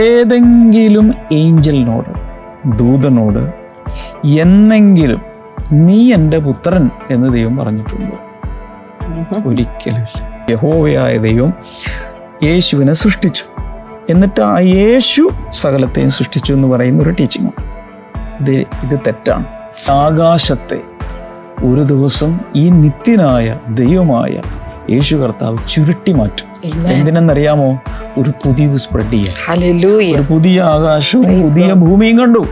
ഏതെങ്കിലും ഏഞ്ചലിനോട്, ദൂതനോട് എന്നെങ്കിലും നീ എൻ്റെ പുത്രൻ എന്ന് ദൈവം പറഞ്ഞിട്ടുണ്ടോ? ഒരിക്കലും ഇല്ല. യഹോവയായ ദൈവം യേശുവിനെ സൃഷ്ടിച്ചു, എന്നിട്ട് ആ യേശു സകലത്തെയും സൃഷ്ടിച്ചു എന്ന് പറയുന്ന ഒരു ടീച്ചിങ്ങാണ്. ഇത് തെറ്റാണ്. ആകാശത്തെ ഒരു ദിവസം ഈ നിത്യനായ ദൈവമായ യേശു കർത്താവ് ചുരുട്ടി മാറ്റും. എന്തിനെന്നറിയാമോ? ഒരു പുതിയത് സ്പ്രെഡ് ചെയ്യാൻ. ഹല്ലേലൂയ! ഒരു പുതിയ ആകാശവും പുതിയ ഭൂമിയും കണ്ടു.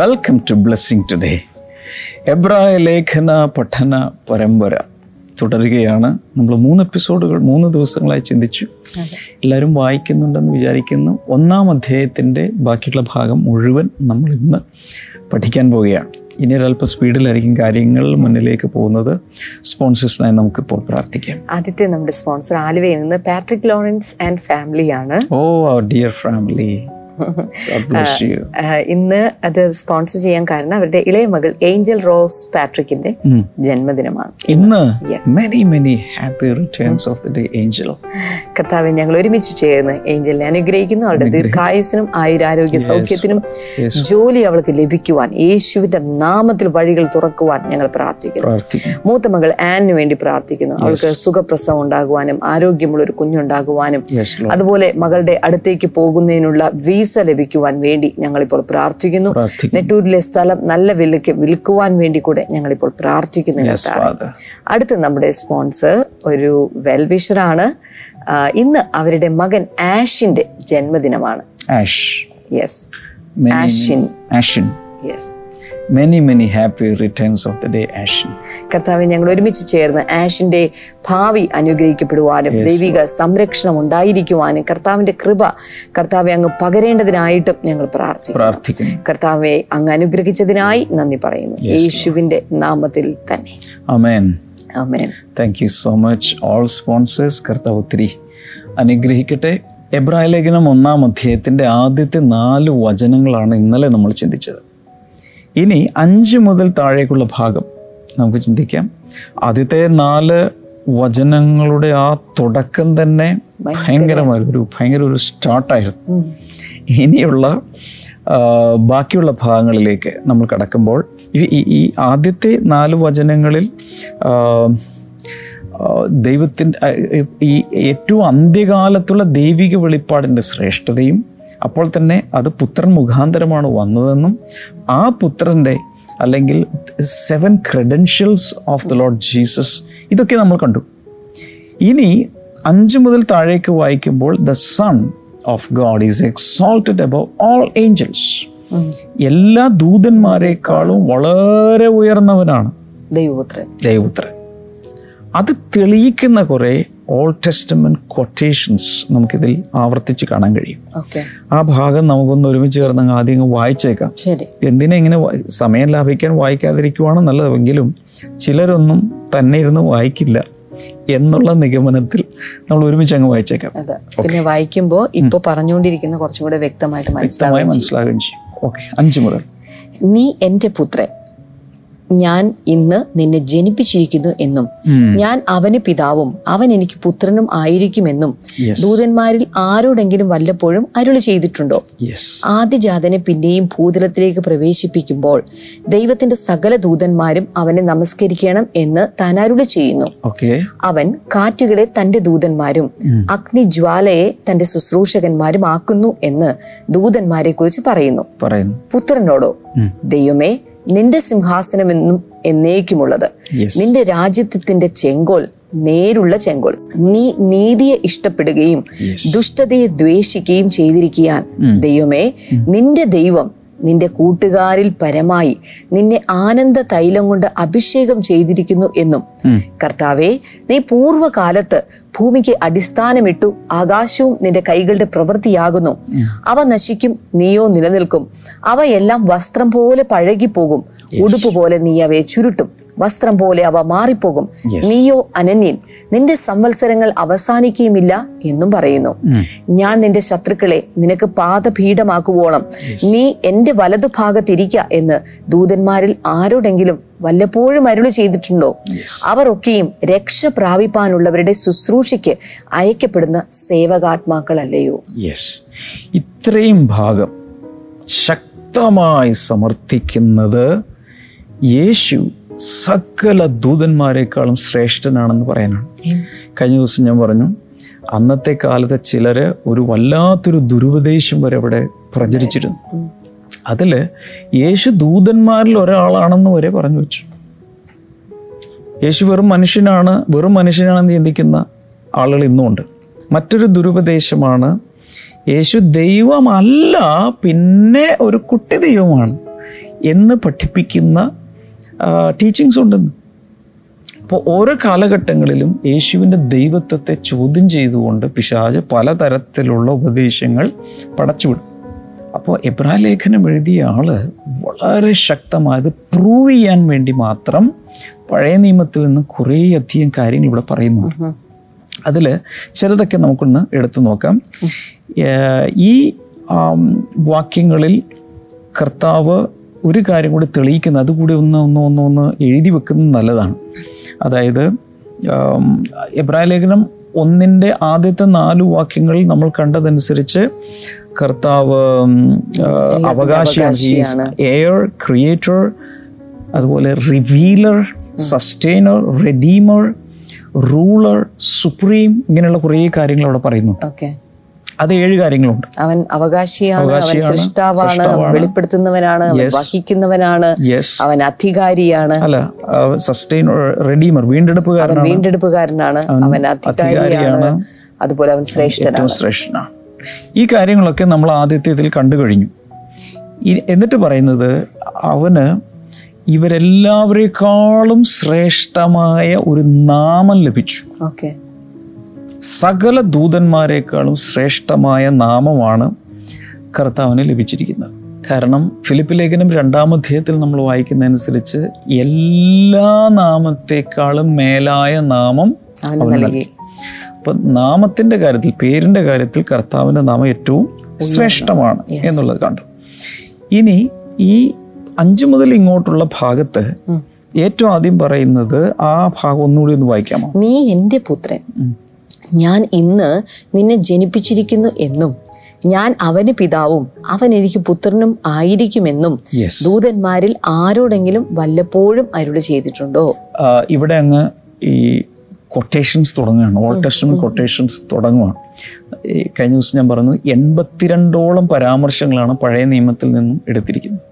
Welcome to blessing today. എബ്രായ ലേഖന പഠന പരമ്പര തുടരുകയാണ്. നമ്മൾ 3 എപ്പിസോഡുകൾ 3 ദിവസങ്ങളായി ചിന്തിച്ചു. എല്ലാവരും വായിക്കുന്നുണ്ടെന്ന് വിചാരിക്കുന്നു. 1-ാം അധ്യായത്തിൻ്റെ ബാക്കിയുള്ള ഭാഗം മുഴുവൻ നമ്മൾ ഇന്ന് പഠിക്കാൻ പോവുകയാണ്. ഇനി ഒരല്പം സ്പീഡിലായിരിക്കും കാര്യങ്ങൾ മുന്നിലേക്ക് പോകുന്നത്. സ്പോൺസേഴ്സിനായി നമുക്കിപ്പോൾ പ്രാർത്ഥിക്കാം. ആദ്യത്തെ നമ്മുടെ സ്പോൺസർ ആലുവയിൽ നിന്ന് പാട്രിക് ലോറൻസ് ആൻഡ് ഫാമിലിയാണ്. ഓ, അവർ ഡിയർ ഫാമിലി ഇന്ന് അത് സ്പോൺസർ ചെയ്യാൻ കാരണം അവരുടെ ഇളയ മകൾ ഏഞ്ചൽ റോസ് പാട്രിക്കിന്റെ ജന്മദിനമാണ് ഇന്ന്. കർത്താവെ, ഞങ്ങൾ ഒരുമിച്ച് ചേർന്ന് ഏഞ്ചലിനെ അനുഗ്രഹിക്കുന്നു. അവളുടെ ദീർഘായുസിനും ആയുരാരോഗ്യ സൗഖ്യത്തിനും ജോലി അവൾക്ക് ലഭിക്കുവാൻ യേശുവിന്റെ നാമത്തിൽ വഴികൾ തുറക്കുവാൻ ഞങ്ങൾ പ്രാർത്ഥിക്കുന്നു. മൂത്ത മകൾ ആനിന് വേണ്ടി പ്രാർത്ഥിക്കുന്നു. അവൾക്ക് സുഖപ്രസവം ഉണ്ടാകുവാനും ആരോഗ്യമുള്ള ഒരു കുഞ്ഞുണ്ടാകുവാനും അതുപോലെ മകളുടെ അടുത്തേക്ക് പോകുന്നതിനുള്ള വിസ ലഭിക്കുവാൻ വേണ്ടി ഞങ്ങളിപ്പോൾ പ്രാർത്ഥിക്കുന്നു. നെട്ടൂരിലെ സ്ഥലം നല്ല വിലയ്ക്ക് വിൽക്കുവാൻ വേണ്ടി കൂടെ ഞങ്ങളിപ്പോൾ പ്രാർത്ഥിക്കുന്നു. അടുത്ത നമ്മുടെ സ്പോൺസർ ഒരു വെൽവിഷറാണ്. ഇന്ന് അവരുടെ മകൻ ആഷിന്റെ ജന്മദിനമാണ്. Many, many happy returns of the day, Ashin. കർത്താവേ, ഞങ്ങൾ ഒരുമിച്ച് ചേർന്ന് ആഷിന്റെ ഭാവി അനുഗ്രഹിക്കപ്പെടുവാനും ദൈവിക സംരക്ഷണം ഉണ്ടായിരിക്കുവാനും കർത്താവിന്റെ കൃപ കർത്താവെ അങ്ങ് പകരേണ്ടതിനായിട്ടും ഞങ്ങൾ പ്രാർത്ഥിക്കുന്നു. കർത്താവെ, അങ്ങ് അനുഗ്രഹിച്ചതിനായി നന്ദി പറയുന്നു. യേശുവിന്റെ നാമത്തിൽ തന്നെ ആമേൻ. ആമേൻ. Thank you so much all sponsors. കർത്താവ് ഒത്തിരി അനുഗ്രഹിക്കട്ടെ. എബ്രായ ലേഖനം 1-ാം അധ്യായത്തിൻ്റെ ആദ്യത്തെ 4 വചനങ്ങളാണ് ഇന്നലെ നമ്മൾ ചിന്തിച്ചത്. ഇനി 5 മുതൽ താഴേക്കുള്ള ഭാഗം നമുക്ക് ചിന്തിക്കാം. ആദ്യത്തെ 4 വചനങ്ങളുടെ ആ തുടക്കം തന്നെ ഭയങ്കരമായിരുന്നു, ഒരു സ്റ്റാർട്ടായിരുന്നു. ഇനിയുള്ള ബാക്കിയുള്ള ഭാഗങ്ങളിലേക്ക് നമ്മൾ കടക്കുമ്പോൾ ഈ ആദ്യത്തെ 4 വചനങ്ങളിൽ ദൈവത്തിൻ്റെ ഈ ഏറ്റവും അന്ത്യകാലത്തുള്ള ദൈവിക വെളിപ്പാടിൻ്റെ ശ്രേഷ്ഠതയും അപ്പോൾ തന്നെ അത് പുത്രൻ മുഖാന്തരമാണ് വന്നതെന്നും ആ പുത്രൻ്റെ അല്ലെങ്കിൽ 7 credentials of the Lord Jesus, ഇതൊക്കെ നമ്മൾ കണ്ടു. ഇനി 5 മുതൽ താഴേക്ക് വായിക്കുമ്പോൾ the Son of God is exalted above all angels, എല്ലാ ദൂതന്മാരെക്കാളും വളരെ ഉയർന്നവനാണ് ദൈവപുത്രൻ. അത് തെളിയിക്കുന്ന കുറേ ഓൾഡ് ടെസ്റ്റമെന്റ് കൊട്ടേഷൻസ് നമുക്കിതിൽ ആവർത്തിച്ച് കാണാൻ കഴിയും. ആ ഭാഗം നമുക്കൊന്ന് ഒരുമിച്ച് ചേർന്ന് ആദ്യം വായിച്ചേക്കാം. എന്തിനാ ഇങ്ങനെ സമയം ലാഭിക്കാൻ വായിക്കാതിരിക്കുവാണ് നല്ലതെങ്കിലും ചിലരൊന്നും തന്നെ ഇരുന്ന് വായിക്കില്ല എന്നുള്ള നിഗമനത്തിൽ നമ്മൾ ഒരുമിച്ച് അങ്ങ് വായിച്ചേക്കാം. പിന്നെ വായിക്കുമ്പോൾ ഇപ്പൊ പറഞ്ഞുകൊണ്ടിരിക്കുന്ന കുറച്ചും കൂടെ വ്യക്തമായിട്ട് മനസ്സിലാകുകയും ചെയ്യും. ഓക്കെ, 5 മുതൽ. നീ എന്റെ പുത്രൻ, ഞാൻ ഇന്ന് നിന്നെ ജനിപ്പിച്ചിരിക്കുന്നു എന്നും ഞാൻ അവന് പിതാവും അവൻ എനിക്ക് പുത്രനും ആയിരിക്കുമെന്നും ദൂതന്മാരിൽ ആരോടെങ്കിലും വല്ലപ്പോഴും അരുളി ചെയ്തിട്ടുണ്ടോ? ആദ്യജാതനെ പിന്നെയും ഭൂതലത്തിലേക്ക് പ്രവേശിപ്പിക്കുമ്പോൾ ദൈവത്തിന്റെ സകല ദൂതന്മാരും അവനെ നമസ്കരിക്കണം എന്ന് താൻ അരുളി ചെയ്യുന്നു. അവൻ കാറ്റുകളെ തന്റെ ദൂതന്മാരും അഗ്നിജ്വാലയെ തന്റെ ശുശ്രൂഷകന്മാരും ആക്കുന്നു എന്ന് ദൂതന്മാരെ കുറിച്ച് പറയുന്നു. പുത്രനോടോ, ദൈവമേ, നിന്റെ സിംഹാസനം എന്നും എന്നേക്കുമുള്ളത്, നിന്റെ രാജ്യത്വത്തിന്റെ ചെങ്കോൽ നേരുള്ള ചെങ്കോൽ. നീ നീതിയെ ഇഷ്ടപ്പെടുകയും ദുഷ്ടതയെ ദ്വേഷിക്കുകയും ചെയ്തിരിക്കാൻ ദൈവമേ നിന്റെ ദൈവം നിന്റെ കൂട്ടുകാരിൽ പരമായി നിന്നെ ആനന്ദ തൈലം കൊണ്ട് അഭിഷേകം ചെയ്തിരിക്കുന്നു എന്നും. കർത്താവേ, നീ പൂർവ്വകാലത്ത് ഭൂമിക്ക് അടിസ്ഥാനമിട്ടു, ആകാശവും നിന്റെ കൈകളുടെ പ്രവൃത്തിയാകുന്നു. അവ നശിക്കും, നീയോ നിലനിൽക്കും. അവയെല്ലാം വസ്ത്രം പോലെ പഴകിപ്പോകും, ഉടുപ്പ് പോലെ നീ അവയെ ചുരുട്ടും, വസ്ത്രം പോലെ അവ മാറിപ്പോകും. നീയോ അനന്യൻ, നിന്റെ സംവത്സരങ്ങൾ അവസാനിക്കുകയുമില്ല എന്നും പറയുന്നു. ഞാൻ നിന്റെ ശത്രുക്കളെ നിനക്ക് പാദപീഠമാക്കുവോളം നീ എന്റെ വലതുഭാഗത്തിരിക്ക എന്ന് ദൂതന്മാരിൽ ആരോടെങ്കിലും വല്ലപ്പോഴും അരുളി ചെയ്തിട്ടുണ്ടോ? അവർ ഒക്കെയും രക്ഷ പ്രാപിപ്പാനുള്ളവരുടെ ശുശ്രൂഷയ്ക്ക് അയക്കപ്പെടുന്ന സേവകാത്മാക്കളല്ലയോ? ഇത്രയും ഭാഗം ശക്തമായി സമർത്ഥിക്കുന്നത് യേശു സകല ദൂതന്മാരെക്കാളും ശ്രേഷ്ഠനാണെന്ന് പറയാനാണ്. കഴിഞ്ഞ ദിവസം ഞാൻ പറഞ്ഞു, അന്നത്തെ കാലത്തെ ചിലർ ഒരു വല്ലാത്തൊരു ദുരുപദേശം വരെ അവിടെ പ്രചരിച്ചിരുന്നു. അതിൽ യേശു ദൂതന്മാരിൽ ഒരാളാണെന്ന് വരെ പറഞ്ഞു വെച്ചു. യേശു വെറും മനുഷ്യനാണെന്ന് ചിന്തിക്കുന്ന ആളുകൾ ഇന്നുമുണ്ട്. മറ്റൊരു ദുരുപദേശമാണ് യേശു ദൈവമല്ല, പിന്നെ ഒരു കുട്ടി ദൈവമാണ് എന്ന് പഠിപ്പിക്കുന്ന ടീച്ചിങ്സ് ഉണ്ടെന്ന്. അപ്പോൾ ഓരോ കാലഘട്ടങ്ങളിലും യേശുവിൻ്റെ ദൈവത്വത്തെ ചോദ്യം ചെയ്തുകൊണ്ട് പിശാച് പലതരത്തിലുള്ള ഉപദേശങ്ങൾ പടച്ചുവിടും. അപ്പോൾ എബ്രായ ലേഖനം എഴുതിയ ആൾ വളരെ ശക്തമായത് പ്രൂവ് ചെയ്യാൻ വേണ്ടി മാത്രം പഴയ നിയമത്തിൽ നിന്ന് കുറേയധികം കാര്യങ്ങൾ ഇവിടെ പറയുന്നുണ്ട്. അതിൽ ചിലതൊക്കെ നമുക്കൊന്ന് എടുത്തു നോക്കാം. ഈ വാക്യങ്ങളിൽ കർത്താവ് ഒരു കാര്യം കൂടി തെളിയിക്കുന്നത്, അതുകൂടി ഒന്ന് എഴുതി വെക്കുന്നത് നല്ലതാണ്. അതായത് എബ്രായ ലേഖനം 1-ന്റെ ആദ്യത്തെ 4 വാക്യങ്ങളിൽ നമ്മൾ കണ്ടതനുസരിച്ച് കർത്താവ് അവകാശിയാണ്, എയർ, ക്രിയേറ്റർ, അതുപോലെ revealer, sustainer, redeemer, ruler, supreme, ഇങ്ങനെയുള്ള കുറേ കാര്യങ്ങൾ അവിടെ പറയുന്നുണ്ട്. അത് 7 കാര്യങ്ങളുണ്ട്. അവൻ അവകാശിയാണ്, അവൻ സൃഷ്ടാവാണ്, വെളിപ്പെടുത്തുന്നവനാണ്, വഹിക്കുന്നവനാണ്, അവൻ അധികാരിയാണ്, അല്ല സസ്റ്റൈനർ, റെഡീമർ വീണ്ടെടുപ്പുകാരനാണ്, അവൻ അധികാരിയാണ്, അതുപോലെ അവൻ ശ്രേഷ്ഠനാണ്. ഈ കാര്യങ്ങളൊക്കെ നമ്മൾ ആദ്യത്തെ ഇതിൽ കണ്ടു കഴിഞ്ഞു. എന്നിട്ട് പറയുന്നത് അവന് ഇവരെല്ലാവരെക്കാളും ശ്രേഷ്ഠമായ ഒരു നാമം ലഭിച്ചു. സകല ദൂതന്മാരെക്കാളും ശ്രേഷ്ഠമായ നാമമാണ് കർത്താവിന് ലഭിച്ചിരിക്കുന്നത്. കാരണം ഫിലിപ്പി ലേഖനം 2-ാം അധ്യായത്തിൽ നമ്മൾ വായിക്കുന്നതനുസരിച്ച് എല്ലാ നാമത്തെക്കാളും മേലായ നാമം അവന് നൽകി. അപ്പം നാമത്തിൻ്റെ കാര്യത്തിൽ, പേരിൻ്റെ കാര്യത്തിൽ കർത്താവിൻ്റെ നാമം ഏറ്റവും ശ്രേഷ്ഠമാണ് എന്നുള്ളത് കണ്ടു. ഇനി ഈ 5 മുതൽ ഇങ്ങോട്ടുള്ള ഭാഗത്ത് ഏറ്റവും ആദ്യം പറയുന്നത്, ആ ഭാഗം ഒന്നുകൂടി ഒന്ന് വായിക്കാമോ? നീ എൻ്റെ പുത്രൻ, ഞാൻ ഇന്ന് നിന്നെ ജനിപ്പിച്ചിരിക്കുന്നു എന്നും ഞാൻ അവന് പിതാവും അവൻ എനിക്ക് പുത്രനും ആയിരിക്കുമെന്നും ദൂതന്മാരിൽ ആരോടെങ്കിലും വല്ലപ്പോഴും അരുളി ചെയ്തിട്ടുണ്ടോ? ഇവിടെ അങ്ങ് ഈ കൊട്ടേഷൻസ് തുടങ്ങുകയാണ്, ഓൾഡ് ടെസ്റ്റമെന്റ് കൊട്ടേഷൻസ് തുടങ്ങുകയാണ്. കഴിഞ്ഞ ദിവസം ഞാൻ പറഞ്ഞു 82 പരാമർശങ്ങളാണ് പഴയ നിയമത്തിൽ നിന്നും എടുത്തിരിക്കുന്നത്.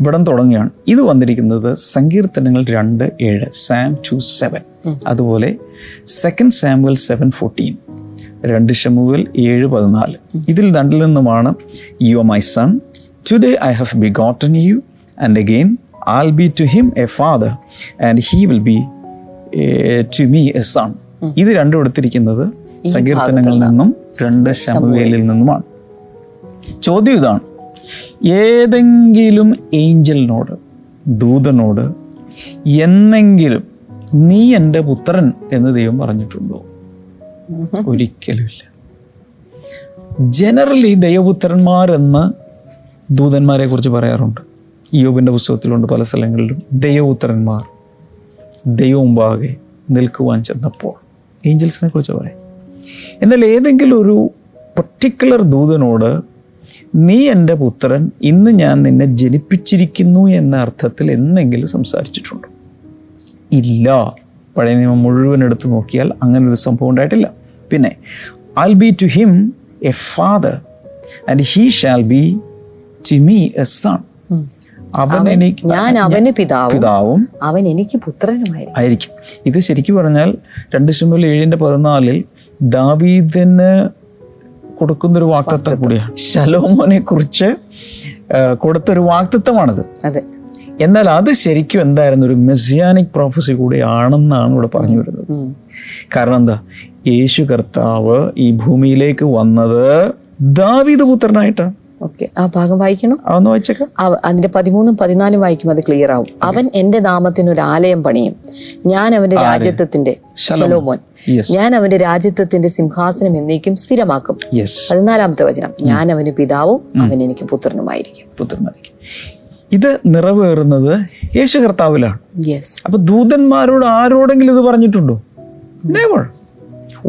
ഇവിടെ തുടങ്ങുകയാണ്. ഇത് വന്നിരിക്കുന്നത് സങ്കീർത്തനങ്ങൾ 2:7, Psalm 2:7, അതുപോലെ 2 Samuel 7:14, 2 Samuel 7:14. ഇതിൽ രണ്ടിൽ നിന്നുമാണ് you are my son, today I have begotten you, and again I will be to him a father and he will be to me a son. ഇത് രണ്ടും എടുത്തിരിക്കുന്നത് സങ്കീർത്തനങ്ങളിൽ നിന്നും 2 Samuel നിന്നുമാണ്. ചോദ്യം ഇതാണ്, ഏതെങ്കിലും ഏഞ്ചലിനോട്, ദൂതനോട് എന്നെങ്കിലും നീ എൻ്റെ പുത്രൻ എന്ന് ദൈവം പറഞ്ഞിട്ടുണ്ടോ? ഒരിക്കലുമില്ല. ജനറലി ദൈവപുത്രന്മാരെന്ന് ദൂതന്മാരെ കുറിച്ച് പറയാറുണ്ട്. യോബിൻ്റെ പുസ്തകത്തിലുണ്ട് പല സ്ഥലങ്ങളിലും. ദൈവപുത്രന്മാർ ദൈവം മുമ്പാകെ നിൽക്കുവാൻ ചെന്നപ്പോൾ ഏഞ്ചൽസിനെ കുറിച്ച് പറയാം. എന്നാൽ ഏതെങ്കിലും ഒരു പർട്ടിക്കുലർ ദൂതനോട് നീ എൻ്റെ പുത്രൻ, ഇന്ന് ഞാൻ നിന്നെ ജനിപ്പിച്ചിരിക്കുന്നു എന്ന അർത്ഥത്തിൽ എന്തെങ്കിലും സംസാരിച്ചിട്ടുണ്ടോ? ഇല്ല. പഴയ നിയമം മുഴുവൻ എടുത്തു നോക്കിയാൽ അങ്ങനെ ഒരു സംഭവം ഉണ്ടായിട്ടില്ല. പിന്നെ I'll be to him a father and he shall be to me a son. അവന് പിതാവും അവൻ എനിക്ക് പുത്രനുമായിരിക്കും. ഇത് ശരിക്കും പറഞ്ഞാൽ 2 Samuel 7:14 ദാവീദിന് കൊടുക്കുന്നൊരു വാക്തത്വം കൂടിയാണ്. ശലോമോനെ കുറിച്ച് കൊടുത്തൊരു വാക്തത്വമാണത്. എന്നാൽ അത് ശരിക്കും എന്തായിരുന്നു, ഒരു മെസ്സിയാനിക് പ്രൊഫസി കൂടെ ആണെന്നാണ് ഇവിടെ പറഞ്ഞു വരുന്നത്. കാരണം എന്താ, യേശു കർത്താവ് ഈ ഭൂമിയിലേക്ക് വന്നത് ദാവീദ് പുത്രനായിട്ടാണ്. ആ ഭാഗം വായിക്കണം, അതിന്റെ 13-14 വായിക്കുമ്പോൾ അത് ക്ലിയർ ആവും. അവൻ എന്റെ നാമത്തിന് ഒരു ആലയം പണിയും, ഞാൻ അവന്റെ രാജ്യത്വത്തിന്റെ, ശലോമോൻ, ഞാൻ അവന്റെ രാജ്യത്വത്തിന്റെ സിംഹാസനം എന്നേക്കും സ്ഥിരമാക്കും. 14-ാമത്തെ വചനം, ഞാൻ അവന് പിതാവും അവൻ എനിക്ക് പുത്രനുമായിരിക്കും. ഇത് നിറവേറുന്നത് യേശു കർത്താവിലാണ്. അപ്പൊ ദൂതന്മാരോട് ആരോടെങ്കിലും ഇത് പറഞ്ഞിട്ടുണ്ടോ?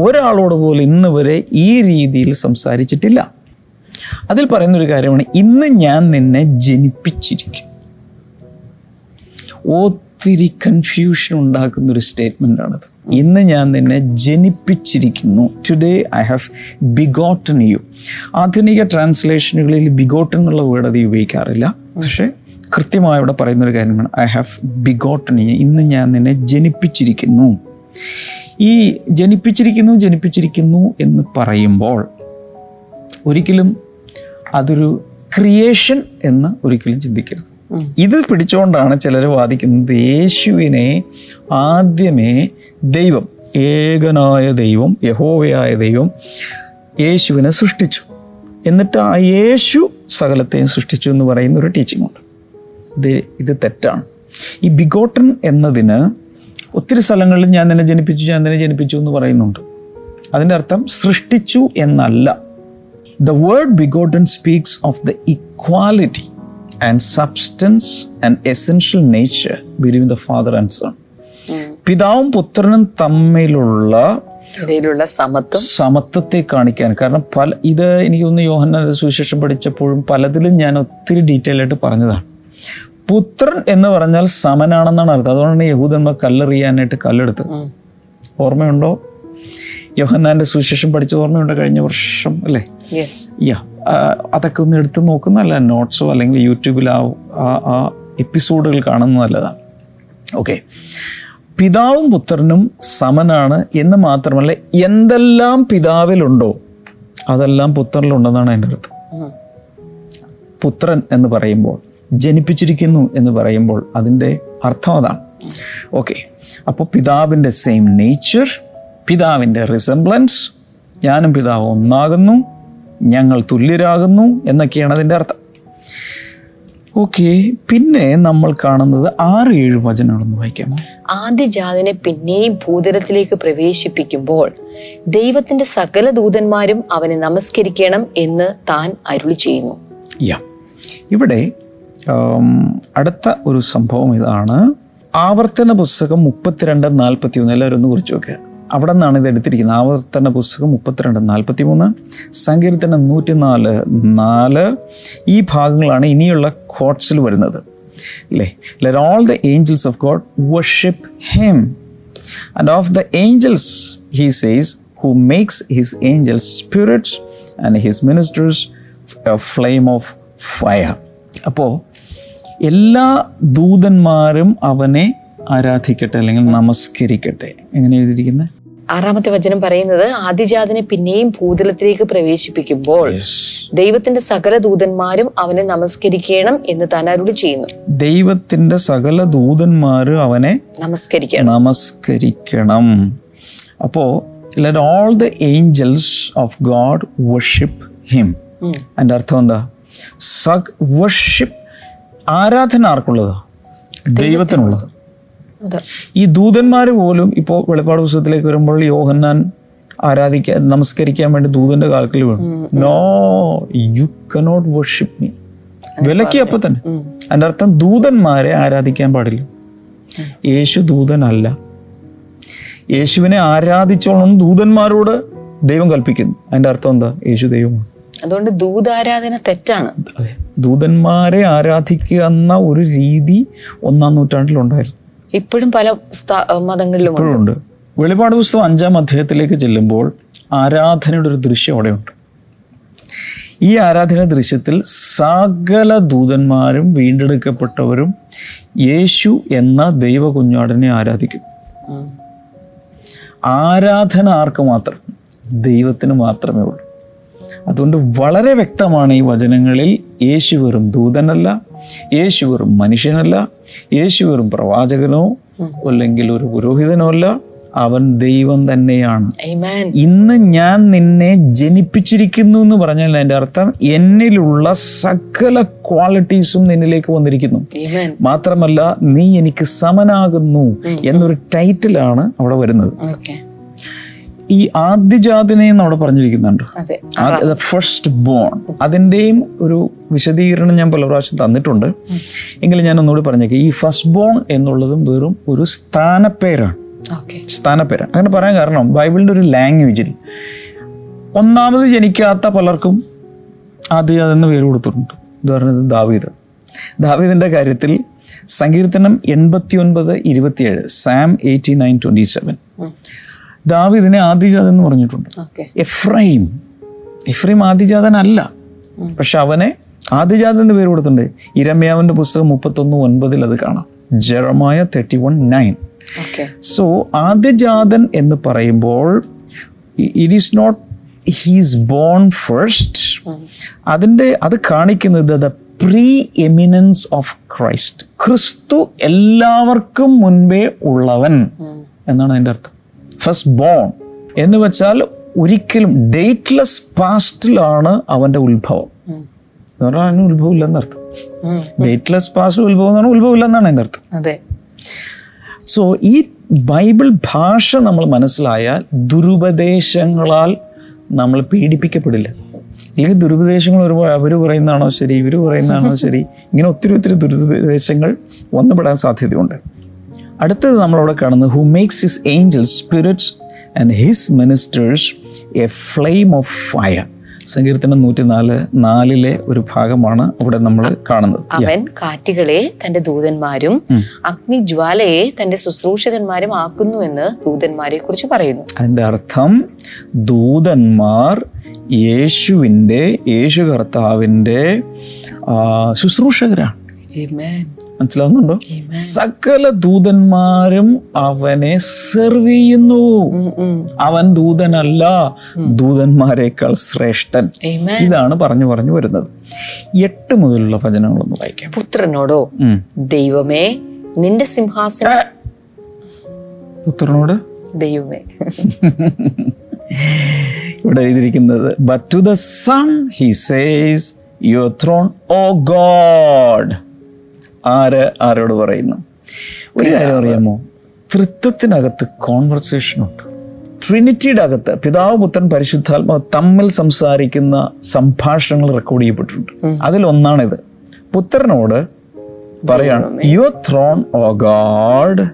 ഒരാളോട് പോലും ഇന്ന് വരെ ഈ രീതിയിൽ സംസാരിച്ചിട്ടില്ല. അതിൽ പറയുന്നൊരു കാര്യമാണ്, ഇന്ന് ഞാൻ നിന്നെ ജനിപ്പിച്ചിരിക്കും. ഒത്തിരി കൺഫ്യൂഷൻ ഉണ്ടാക്കുന്നൊരു സ്റ്റേറ്റ്മെൻ്റാണത്. ഇന്ന് ഞാൻ നിന്നെ ജനിപ്പിച്ചിരിക്കുന്നു. Today I have begotten you. ആധുനിക ട്രാൻസ്ലേഷനുകളിൽ ബിഗോട്ടൺ എന്നുള്ള വേർഡ് അത് ഉപയോഗിക്കാറില്ല. പക്ഷേ കൃത്യമായി ഇവിടെ പറയുന്നൊരു കാര്യമാണ്, ഐ ഹാവ് ബിഗോട്ടൺ യു, ഇന്ന് ഞാൻ നിന്നെ ജനിപ്പിച്ചിരിക്കുന്നു. ഈ ജനിപ്പിച്ചിരിക്കുന്നു എന്ന് പറയുമ്പോൾ ഒരിക്കലും അതൊരു ക്രിയേഷൻ എന്ന് ഒരിക്കലും ചിന്തിക്കരുത്. ഇത് പിടിച്ചുകൊണ്ടാണ് ചിലർ വാദിക്കുന്നത്, യേശുവിനെ ആദ്യമേ ദൈവം, ഏകനായ ദൈവം, യഹോവയായ ദൈവം യേശുവിനെ സൃഷ്ടിച്ചു, എന്നിട്ട് ആ യേശു സകലത്തെയും സൃഷ്ടിച്ചു എന്ന് പറയുന്ന ഒരു ടീച്ചിങ് ഉണ്ട്. ഇത് തെറ്റാണ്. ഈ ബിഗോട്ടൻ എന്നതിന് ഒത്തിരി സ്ഥലങ്ങളിൽ ഞാൻ നിന്നെ ജനിപ്പിച്ചു എന്ന് പറയുന്നുണ്ട്. അതിൻ്റെ അർത്ഥം സൃഷ്ടിച്ചു എന്നല്ല. The word begotten speaks of the equality and substance and essential nature between the father and son. പിതാവും പുത്രനും തമ്മിലുള്ള സമത്വത്തെ കാണിക്കാൻ. കാരണം ഇത് എനിക്ക് തോന്നുന്നു യോഹന്നാന്റെ സുവിശേഷം പഠിച്ചപ്പോഴും പലതിലും ഞാൻ ഒത്തിരി ഡീറ്റെയിൽ ആയിട്ട് പറഞ്ഞതാണ്. പുത്രൻ എന്ന് പറഞ്ഞാൽ സമനാണെന്നാണ് അർത്ഥം. അതുകൊണ്ടാണ് യഹൂദന്മാർ കല്ലെറിയാനായിട്ട് കല്ലെടുത്ത്. ഓർമ്മയുണ്ടോ യോഹന്നാന്റെ സുവിശേഷം പഠിച്ചത്? ഓർമ്മയുണ്ടോ കഴിഞ്ഞ വർഷം? അല്ലേ? അതൊക്കെ ഒന്ന് എടുത്ത് നോക്കുന്നതല്ല, നോട്ട്സോ അല്ലെങ്കിൽ യൂട്യൂബിൽ ആ എപ്പിസോഡുകൾ കാണുന്നത് നല്ലതാണ്. ഓക്കെ, പിതാവും പുത്രനും സമനാണ് എന്ന് മാത്രമല്ല, എന്തെല്ലാം പിതാവിലുണ്ടോ അതെല്ലാം പുത്രനിലുണ്ടെന്നാണ് എൻ്റെ അർത്ഥം. പുത്രൻ എന്ന് പറയുമ്പോൾ, ജനിപ്പിച്ചിരിക്കുന്നു എന്ന് പറയുമ്പോൾ അതിൻ്റെ അർത്ഥം അതാണ്. ഓക്കെ, അപ്പോൾ പിതാവിൻ്റെ സെയിം നേച്ചർ, പിതാവിൻ്റെ റിസംബ്ലൻസ്, ഞാനും പിതാവ് ഒന്നാകുന്നു, ഞങ്ങൾ തുല്യരാകുന്നു എന്നൊക്കെയാണ് അതിൻ്റെ അർത്ഥം. ഓക്കെ, പിന്നെ നമ്മൾ കാണുന്നത് 6-7 വചനങ്ങളൊന്ന് വായിക്കാമോ? ആദ്യജാതനെ പിന്നെയും ഭൂതലത്തിലേക്ക് പ്രവേശിപ്പിക്കുമ്പോൾ ദൈവത്തിന്റെ സകല ദൂതന്മാരും അവനെ നമസ്കരിക്കണം എന്ന് താൻ അരുളി ചെയ്യുന്നു. ഇവിടെ അടുത്ത ഒരു സംഭവം ഇതാണ്, ആവർത്തന പുസ്തകം 32:43. എല്ലാവരും ഒന്ന് കുറിച്ച് വെക്കുക. അവിടെ നിന്നാണ് ഇത് എടുത്തിരിക്കുന്നത്. ആവർത്തന പുസ്തകം 32:43, സങ്കീർത്തനം 104:4. ഈ ഭാഗങ്ങളാണ് ഇനിയുള്ള കോട്സിൽ വരുന്നത്, അല്ലേ? Let all the angels of God worship him, and of the angels he says, who makes his angels spirits and his ministers a flame of fire. അപ്പോൾ എല്ലാ ദൂതന്മാരും അവനെ ആരാധിക്കട്ടെ അല്ലെങ്കിൽ നമസ്കരിക്കട്ടെ. എങ്ങനെ എഴുതിയിരിക്കുന്നത്? 6-ാമത്തെ വചനം പറയുന്നത്, ആദിജാതനെ പിന്നെയും ഭൂതലത്തിലേക്ക് പ്രവേശിപ്പിക്കുമ്പോൾ ദൈവത്തിന്റെ സകല ദൂതന്മാരും അവനെ നമസ്കരിക്കണം എന്ന് താൻ അരുളി ചെയ്യുന്നു. ദൈവത്തിന്റെ സകല ദൂതന്മാരും അവനെ നമസ്കരിക്കണം. അപ്പോ let all the angels of God worship him. അതിന്റെ അർത്ഥം എന്താ? വർഷിപ്പ് ആരാധന ആർക്കുള്ളതാ? ദൈവത്തിനുള്ളത്. ഈ ദൂതന്മാർ പോലും, ഇപ്പോൾ വെളിപ്പാട് പുസ്തകത്തിലേക്ക് വരുമ്പോൾ യോഹന്നാൻ നമസ്കരിക്കാൻ വേണ്ടി ദൂതന്റെ കാൽക്കൽ വീണു. No, you cannot worship me, വിലക്കി. അപ്പം തന്നെ അതിൻ്റെ അർത്ഥം ദൂതന്മാരെ ആരാധിക്കാൻ പാടില്ല. യേശു ദൂതനല്ല. യേശുവിനെ ആരാധിച്ചോളം ദൂതന്മാരോട് ദൈവം കൽപ്പിക്കുന്നു. അതിൻ്റെ അർത്ഥം എന്താ? യേശു ദൈവമാണ്. അതുകൊണ്ട് ദൂതാരാധന തെറ്റാണ്. ദൂതന്മാരെ ആരാധിക്കുക എന്ന ഒരു രീതി 1-ാം നൂറ്റാണ്ടിലുണ്ടായിരുന്നു. ഇപ്പോഴും പല മതങ്ങളിലും ഉണ്ട്. വെളിപാട് പുസ്തകം 5-ാം അധ്യായത്തിലേക്ക് ചെല്ലുമ്പോൾ ആരാധനയുടെ ഒരു ദൃശ്യം അവിടെയുണ്ട്. ഈ ആരാധന ദൃശ്യത്തിൽ സകല ദൂതന്മാരും വീണ്ടെടുക്കപ്പെട്ടവരും യേശു എന്ന ദൈവ കുഞ്ഞാടിനെ ആരാധിക്കും. ആരാധന ആർക്ക് മാത്രം? ദൈവത്തിന് മാത്രമേ ഉള്ളൂ. അതുകൊണ്ട് വളരെ വ്യക്തമാണ് ഈ വചനങ്ങളിൽ യേശു വെറും ദൂതനല്ല, യേശു വെറും മനുഷ്യനല്ല, യേശു വെറും പ്രവാചകനോ അല്ലെങ്കിൽ ഒരു പുരോഹിതനോ അല്ല, അവൻ ദൈവം തന്നെയാണ്. ഇന്ന് ഞാൻ നിന്നെ ജനിപ്പിച്ചിരിക്കുന്നു എന്ന് പറഞ്ഞാൽ അതിൻ്റെ അർത്ഥം എന്നിലുള്ള സകല ക്വാളിറ്റീസും നിന്നിലേക്ക് വന്നിരിക്കുന്നു, മാത്രമല്ല നീ എനിക്ക് സമനാകുന്നു എന്നൊരു ടൈറ്റിലാണ് അവിടെ വരുന്നത്. ഈ ആദ്യജാതനെന്ന് അവിടെ പറഞ്ഞിരിക്കുന്നുണ്ട്, ഫസ്റ്റ് ബോൺ. അതിൻ്റെയും ഒരു വിശദീകരണം ഞാൻ പല പ്രാവശ്യം തന്നിട്ടുണ്ട്, എങ്കിലും ഞാൻ ഒന്നുകൂടി പറഞ്ഞേക്കാം. ഈ ഫസ്റ്റ് ബോൺ എന്നുള്ളതും വെറും ഒരു സ്ഥാനപ്പേരാണ്. സ്ഥാനപ്പേരാണ് അങ്ങനെ പറയാൻ കാരണം ബൈബിളിൻ്റെ ഒരു ലാംഗ്വേജിൽ ഒന്നാമത് ജനിക്കാത്ത പലർക്കും ആദ്യജാതൻ എന്ന് പേര് കൊടുത്തിട്ടുണ്ട്. ഉദാഹരണത്തിന് ദാവീദിൻ്റെ കാര്യത്തിൽ സങ്കീർത്തനം 89:27, Psalm 89:27 ദാവീദിനെ ആദിജാതൻ എന്ന് പറഞ്ഞിട്ടുണ്ട്. എഫ്രൈം ആദിജാതൻ അല്ല, പക്ഷെ അവനെ ആദിജാതൻ എന്ന് പേര് കൊടുത്തിട്ടുണ്ട്. ഇരമ്യാവിന്റെ പുസ്തകം 31:9 അത് കാണാം, ജെറമായ 31:9. സോ ആദിജാതൻ എന്ന് പറയുമ്പോൾ it is not he's born first, അത് കാണിക്കുന്നത് the pre eminence of Christ, ക്രിസ്തു എല്ലാവർക്കും മുൻപേ ഉള്ളവൻ എന്നാണ് അതിൻ്റെ അർത്ഥം. ഫസ്റ്റ് ബോൺ എന്ന് വെച്ചാൽ ഒരിക്കലും ഡേറ്റ്ലെസ് പാസ്റ്റിലാണ് അവൻ്റെ ഉത്ഭവം എന്ന് പറഞ്ഞാൽ അതിന് ഉത്ഭവമില്ലെന്നർത്ഥം. ഡേറ്റ്ലെസ് പാസ്റ്റ് ഉത്ഭവം എന്ന് പറഞ്ഞാൽ ഉത്ഭവമില്ലെന്നാണ് അതിൻ്റെ അർത്ഥം. സോ ഈ ബൈബിൾ ഭാഷ നമ്മൾ മനസ്സിലായാൽ ദുരുപദേശങ്ങളാൽ നമ്മൾ പീഡിപ്പിക്കപ്പെടില്ല. അല്ലെങ്കിൽ ദുരുപദേശങ്ങൾ ഒരുപാട്, അവർ പറയുന്നതാണോ ശരി, ഇവർ പറയുന്നതാണോ ശരി, ഇങ്ങനെ ഒത്തിരി ദുരുപദേശങ്ങൾ വന്നുപെടാൻ സാധ്യതയുണ്ട്. അടുത്തത് നമ്മളവിടെ കാണുന്നത്, who makes his angels spirits and his ministers a flame of fire. സങ്കീർത്തനം 104:4 ഒരു ഭാഗമാണ് അവിടെ നമ്മൾ കാണുന്നത്. അവൻ കാറ്റുകളെ തന്റെ ദൂതന്മാരും അഗ്നിജ്വാലയെ തന്റെ ശുശ്രൂഷകന്മാരും ആക്കുന്നു എന്ന് ദൂതന്മാരെ കുറിച്ച് പറയുന്നു. അതിന്റെ അർത്ഥം ദൂതന്മാർ യേശു കർത്താവിന്റെ ശുശ്രൂഷകരാണ്. മനസ്സിലാവുന്നുണ്ടോ? സകല ദൂതന്മാരും അവനെ സെർവ് ചെയ്യുന്നു. അവൻ ദൂതനല്ല, ദൂതന്മാരെക്കാൾ ശ്രേഷ്ഠൻ. ഇതാണ് പറഞ്ഞു വരുന്നത്. 8 മുതലുള്ള വചനങ്ങളൊന്ന് വായിക്കാം. പുത്രനോടോ ദൈവമേ നിന്റെ സിംഹാസനം, പുത്രനോട് ദൈവമേ ഇവിടെ എഴുതിയിരിക്കുന്നത്, but to the sun he says your throne O God. ആരോട് പറയുന്നു? ഒരു കാര്യം അറിയാമോ, തൃത്വത്തിനകത്ത് കോൺവെർസേഷനുണ്ട്. ട്രിനിറ്റിയുടെ അകത്ത് പിതാവ്, പുത്രൻ, പരിശുദ്ധാത്മാവ് തമ്മിൽ സംസാരിക്കുന്ന സംഭാഷണങ്ങൾ റെക്കോർഡ് ചെയ്യപ്പെട്ടിട്ടുണ്ട്. അതിലൊന്നാണിത്. പുത്രനോട് പറയാണ്, യുവർ ത്രോൺ ഓ ഗോഡ്.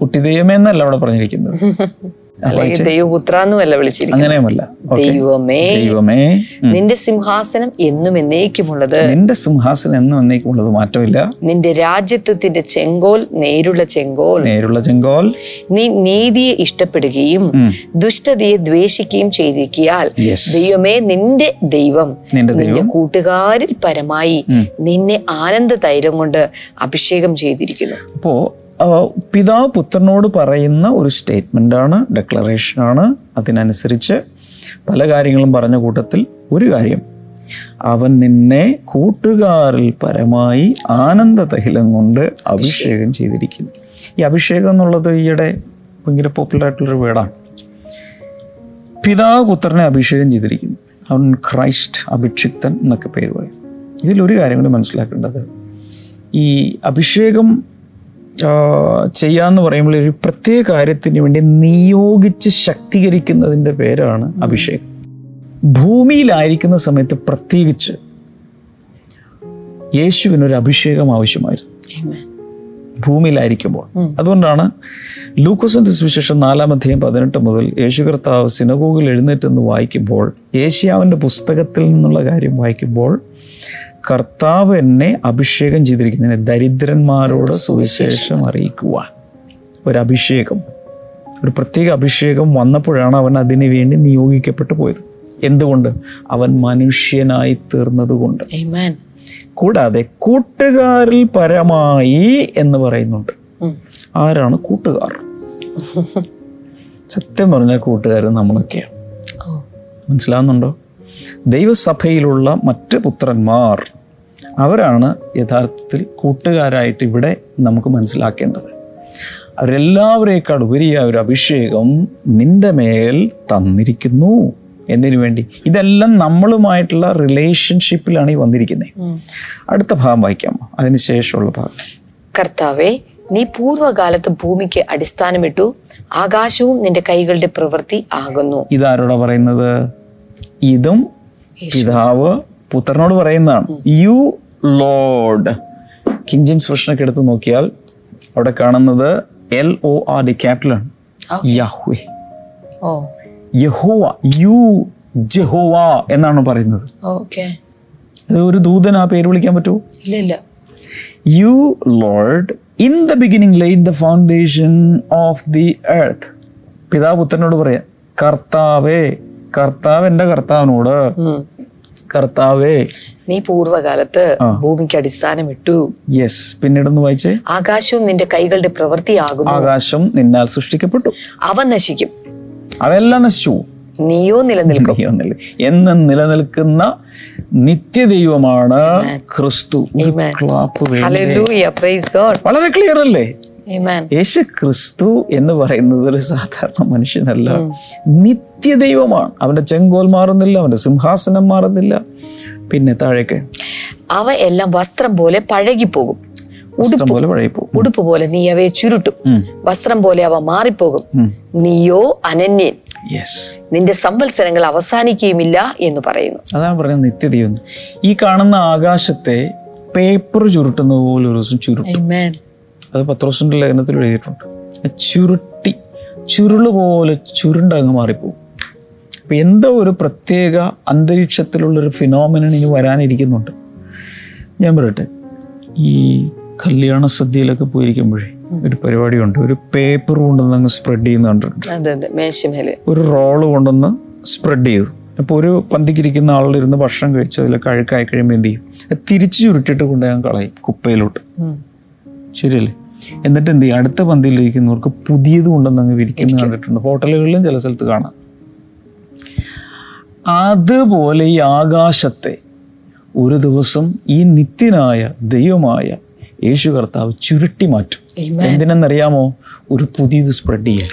കുട്ടി ദൈവമേ എന്നല്ല അവിടെ പറഞ്ഞിരിക്കുന്നത്, അങ്ങനെയുമല്ല. ദൈവമേ നിന്റെ സിംഹാസനം എന്നും എന്നേക്കുമുള്ളത്, നിന്റെ സിംഹാസനം എന്നും എന്നേക്കുമുള്ളത്, മാറ്റമില്ല. നിന്റെ രാജ്യത്വത്തിന്റെ ചെങ്കോൽ, നേരുള്ള ചെങ്കോൽ. നീ നീതിയെ ഇഷ്ടപ്പെടുകയും ദുഷ്ടതയെ ദ്വേഷിക്കുകയും ചെയ്തിരിക്കയാൽ ദൈവമേ നിന്റെ ദൈവം നിന്റെ കൂട്ടുകാരിൽ പരമായി നിന്നെ ആനന്ദ തൈലം കൊണ്ട് അഭിഷേകം ചെയ്തിരിക്കുന്നു. അപ്പോ പിതാവ് പുത്രനോട് പറയുന്ന ഒരു സ്റ്റേറ്റ്മെൻ്റാണ്, ഡെക്ലറേഷനാണ്. അതിനനുസരിച്ച് പല കാര്യങ്ങളും പറഞ്ഞ കൂട്ടത്തിൽ ഒരു കാര്യം, അവൻ നിന്നെ കൂട്ടുകാരിൽ പരമായി ആനന്ദ തൈലം കൊണ്ട് അഭിഷേകം ചെയ്തിരിക്കുന്നു. ഈ അഭിഷേകം എന്നുള്ളത് ഈയിടെ ഭയങ്കര പോപ്പുലറായിട്ടുള്ളൊരു വേർഡാണ്. പിതാവ് പുത്രനെ അഭിഷേകം ചെയ്തിരിക്കുന്നു, അവൻ ക്രൈസ്റ്റ് അഭിഷിക്തൻ എന്നൊക്കെ പേര് പറയും. ഇതിലൊരു കാര്യം കൂടി മനസ്സിലാക്കേണ്ടത്, ഈ അഭിഷേകം ചെയ്യാന്ന് പറയുമ്പോൾ ഒരു പ്രത്യേക കാര്യത്തിന് വേണ്ടി നിയോഗിച്ച് ശക്തീകരിക്കുന്നതിൻ്റെ പേരാണ് അഭിഷേകം. ഭൂമിയിലായിരിക്കുന്ന സമയത്ത് പ്രത്യേകിച്ച് യേശുവിനൊരു അഭിഷേകം ആവശ്യമായിരുന്നു ഭൂമിയിലായിരിക്കുമ്പോൾ. അതുകൊണ്ടാണ് ലൂക്കോസിൻ്റെ സുവിശേഷം 4:18 യേശു കർത്താവ് സിനഗോഗിൽ എഴുന്നേറ്റെന്ന് വായിക്കുമ്പോൾ, യേശയ്യാവിൻ്റെ പുസ്തകത്തിൽ നിന്നുള്ള കാര്യം വായിക്കുമ്പോൾ, കർത്താവ് എന്നെ അഭിഷേകം ചെയ്തിരിക്കുന്നതിന് ദരിദ്രന്മാരോട് സുവിശേഷം അറിയിക്കുവാൻ ഒരഭിഷേകം, ഒരു പ്രത്യേക അഭിഷേകം വന്നപ്പോഴാണ് അവൻ അതിനു വേണ്ടി നിയോഗിക്കപ്പെട്ടു പോയത്. എന്തുകൊണ്ട്? അവൻ മനുഷ്യനായി തീർന്നതുകൊണ്ട്. കൂടാതെ കൂട്ടുകാരിൽ പരമായി എന്ന് പറയുന്നുണ്ട്. ആരാണ് കൂട്ടുകാർ? സത്യം പറഞ്ഞാൽ കൂട്ടുകാരൻ നമ്മളൊക്കെയാണ്. മനസ്സിലാവുന്നുണ്ടോ? ദൈവസഭയിലുള്ള മറ്റ് പുത്രന്മാർ അവരാണ് യഥാർത്ഥത്തിൽ കൂട്ടുകാരായിട്ട് ഇവിടെ നമുക്ക് മനസ്സിലാക്കേണ്ടത്. അവരെല്ലാവരേക്കാൾ ഉപരിയായ ഒരു അഭിഷേകം നിൻ്റെ മേൽ തന്നിരിക്കുന്നു. എന്തിനു വേണ്ടി? ഇതെല്ലാം നമ്മളുമായിട്ടുള്ള റിലേഷൻഷിപ്പിലാണ് ഈ വന്നിരിക്കുന്നത്. അടുത്ത ഭാഗം വായിക്കാമോ? അതിനുശേഷമുള്ള ഭാഗം. കർത്താവേ, നീ പൂർവ്വകാലത്ത് ഭൂമിക്ക് അടിസ്ഥാനമിട്ടു, ആകാശവും നിന്റെ കൈകളുടെ പ്രവൃത്തി ആകുന്നു. ഇതാരോടാ പറയുന്നത്? ഇതും പിതാവ് പുത്രനോട് പറയുന്നതാണ്. You Lord. കിങ് ജെയിംസ് വെർഷനൊക്കെ എടുത്ത് നോക്കിയാൽ അവിടെ കാണുന്നത് LORD ക്യാപിറ്റലാണ്. യഹോവ, യഹോവ, യു ജഹോവ എന്നാണ് പറയുന്നത്. ഒരു ദൂതൻ ആ പേര് വിളിക്കാൻ പറ്റുമോ? ഇല്ല. You Lord in the beginning laid the foundation of the earth. പിതാവ് പുത്രനോട് പറയാം, കർത്താവേ, കർത്താവ് എന്റെ കർത്താവിനോട്, കർത്താവേ നീ പൂർവ്വകാലത്ത് ഭൂമിക്ക് അടിസ്ഥാനമിട്ടു. യെസ്. പിന്നീടൊന്ന് വായിച്ചേ. ആകാശവും നിന്റെ കൈകളുടെ പ്രവൃത്തിയാകുന്നു. ആകാശം നിന്നാൽ സൃഷ്ടിക്കപ്പെട്ടു, അവ നശിക്കും, അവയെല്ലാം നശിച്ചു, നീയോ നിലനിൽക്കും. എന്നും നിലനിൽക്കുന്ന നിത്യദൈവമാണ് ക്രിസ്തു. വളരെ ക്ലിയർ അല്ലേ? യേശു ക്രിസ്തു എന്ന് പറയുന്നത് ഒരു സാധാരണ മനുഷ്യനല്ല, നിത്യദൈവമാണ്. അവന്റെ ചെങ്കോൽ മാറുന്നില്ല, അവന്റെ സിംഹാസനം മാറുന്നില്ല. പിന്നെ താഴേക്ക്, അവ എല്ലാം വസ്ത്രം പോലെ പഴകിപ്പോകും, ഉടുപ്പ് പോലെ നീ അവയെ ചുരുട്ടും, വസ്ത്രം പോലെ അവ മാറിപ്പോകും, നീയോ അനന്യൻ, നിന്റെ സംവത്സരങ്ങൾ അവസാനിക്കുകയുമില്ല എന്ന് പറയുന്നു. അതാണ് പറയുന്നത് നിത്യദൈവം. ഈ കാണുന്ന ആകാശത്തെ പേപ്പർ ചുരുട്ടുന്നത് പോലെ ഒരു ദിവസം ചുരുട്ടും. അത് പത്രോസിന്റെ ലേഖനത്തിൽ എഴുതിയിട്ടുണ്ട്. ചുരുട്ടി ചുരുള് പോലെ ചുരുണ്ടങ്ങ് മാറിപ്പോകും. അപ്പം എന്തോ ഒരു പ്രത്യേക അന്തരീക്ഷത്തിലുള്ളൊരു ഫിനോമിനൻ ഇനി വരാനിരിക്കുന്നുണ്ട്. ഞാൻ പറയട്ടെ, ഈ കല്യാണ സദ്യയിലൊക്കെ പോയിരിക്കുമ്പോഴേ ഒരു പരിപാടിയുണ്ട്, ഒരു പേപ്പർ കൊണ്ടുവന്ന് അങ്ങ് സ്പ്രെഡ് ചെയ്യുന്നുണ്ട്, ഒരു റോള് കൊണ്ടുവന്ന് സ്പ്രെഡ് ചെയ്തു. അപ്പോൾ ഒരു പന്തിക്കിരിക്കുന്ന ആളിലിരുന്ന് ഭക്ഷണം കഴിച്ചു, അതിലൊക്കെ അഴുക്കായി കഴിയുമ്പോൾ എന്ത് ചെയ്യും? അത് തിരിച്ച് ചുരുട്ടിട്ട് കൊണ്ട് ഞാൻ കളയും കുപ്പയിലോട്ട്. ശരിയല്ലേ? എന്നിട്ട് എന്ത് ചെയ്യും? അടുത്ത പന്തിയിലിരിക്കുന്നവർക്ക് പുതിയത് കൊണ്ടുവന്ന് അങ്ങ് വിരിക്കുന്നത് കണ്ടിട്ടുണ്ട്, ഹോട്ടലുകളിലും ചില സ്ഥലത്ത് കാണാം. അതുപോലെ ഈ ആകാശത്തെ ഒരു ദിവസം ഈ നിത്യനായ ദൈവമായ യേശു കർത്താവ് ചുരുട്ടി മാറ്റും. എന്തിനെന്നറിയാമോ? ഒരു പുതിയത് സ്പ്രെഡ് ചെയ്യാൻ.